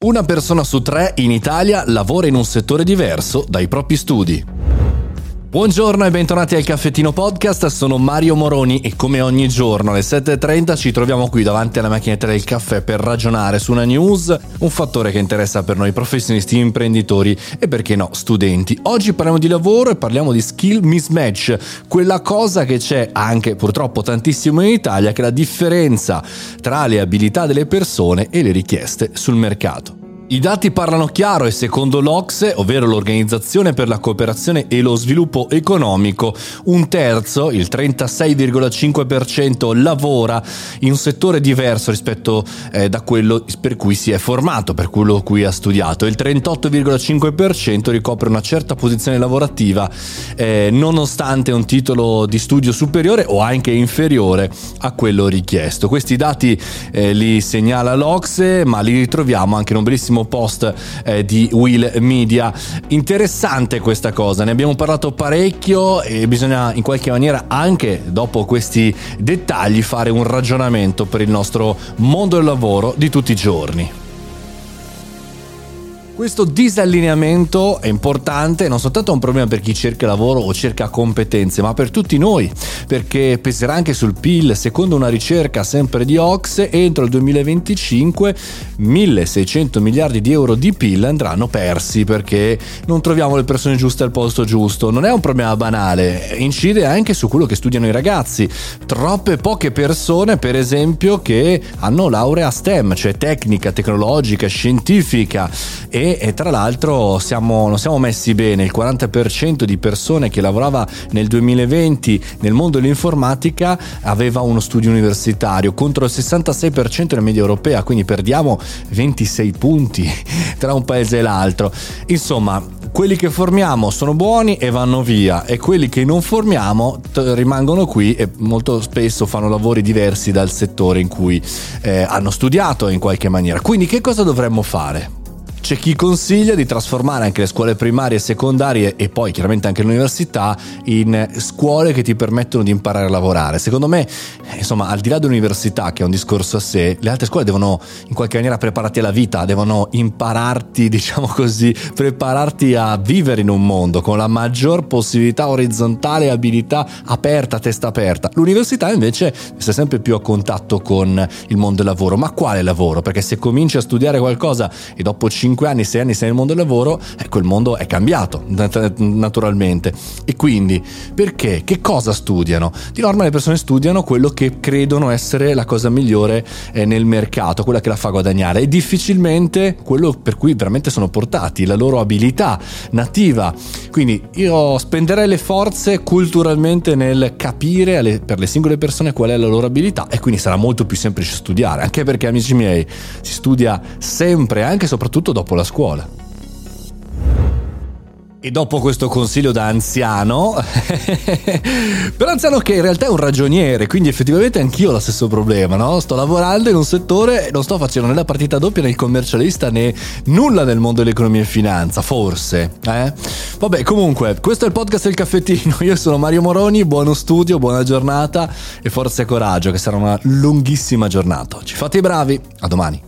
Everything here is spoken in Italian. Una persona su tre in Italia lavora in un settore diverso dai propri studi. Buongiorno e bentornati al Caffettino Podcast, sono Mario Moroni e come ogni giorno alle 7.30 ci troviamo qui davanti alla macchinetta del caffè per ragionare su una news, un fattore che interessa per noi professionisti, imprenditori e perché no studenti. Oggi parliamo di lavoro e parliamo di skill mismatch, quella cosa che c'è anche purtroppo tantissimo in Italia, che è la differenza tra le abilità delle persone e le richieste sul mercato. I dati parlano chiaro e secondo l'OCSE, ovvero l'Organizzazione per la Cooperazione e lo Sviluppo Economico, un terzo, il 36,5%, lavora in un settore diverso rispetto da quello per cui si è formato, per quello cui ha studiato. Il 38,5% ricopre una certa posizione lavorativa nonostante un titolo di studio superiore o anche inferiore a quello richiesto. Questi dati li segnala l'OCSE, ma li ritroviamo anche in un bellissimo post di Will Media. Interessante questa cosa, ne abbiamo parlato parecchio e bisogna in qualche maniera anche dopo questi dettagli fare un ragionamento per il nostro mondo del lavoro di tutti i giorni. Questo disallineamento è importante, non soltanto è un problema per chi cerca lavoro o cerca competenze, ma per tutti noi, perché peserà anche sul PIL. Secondo una ricerca sempre di Ox, entro il 2025 1.600 miliardi di euro di PIL andranno persi perché non troviamo le persone giuste al posto giusto. Non è un problema banale, incide anche su quello che studiano i ragazzi. Troppe poche persone, per esempio, che hanno laurea STEM, cioè tecnica, tecnologica, scientifica, e tra l'altro non siamo messi bene. Il 40% di persone che lavorava nel 2020 nel mondo dell'informatica aveva uno studio universitario contro il 66% della media europea, quindi perdiamo 26 punti tra un paese e l'altro. Insomma, quelli che formiamo sono buoni e vanno via, e quelli che non formiamo rimangono qui e molto spesso fanno lavori diversi dal settore in cui hanno studiato in qualche maniera. Quindi che cosa dovremmo fare? C'è chi consiglia di trasformare anche le scuole primarie e secondarie e poi chiaramente anche l'università in scuole che ti permettono di imparare a lavorare. Secondo me, insomma, al di là dell'università, che è un discorso a sé, le altre scuole devono in qualche maniera prepararti alla vita, devono impararti, diciamo così, prepararti a vivere in un mondo con la maggior possibilità orizzontale, abilità aperta, testa aperta. L'università invece sta sempre più a contatto con il mondo del lavoro. Ma quale lavoro? Perché se cominci a studiare qualcosa e dopo 5 anni, 6 anni sei nel mondo del lavoro, ecco, il mondo è cambiato naturalmente. E quindi perché? Che cosa studiano? Di norma le persone studiano quello che credono essere la cosa migliore nel mercato, quella che la fa guadagnare, e difficilmente quello per cui veramente sono portati, la loro abilità nativa. Quindi io spenderei le forze culturalmente nel capire per le singole persone qual è la loro abilità, e quindi sarà molto più semplice studiare, anche perché, amici miei, si studia sempre, anche e soprattutto dopo la scuola. E dopo questo consiglio da anziano però anziano che in realtà è un ragioniere, quindi effettivamente anch'io ho lo stesso problema, no? Sto lavorando in un settore e non sto facendo né la partita doppia né il commercialista né nulla nel mondo dell'economia e finanza, forse Vabbè, comunque, questo è il podcast del Caffettino. Io sono Mario Moroni, buono studio, buona giornata e forza e coraggio, che sarà una lunghissima giornata oggi. Fate i bravi, a domani.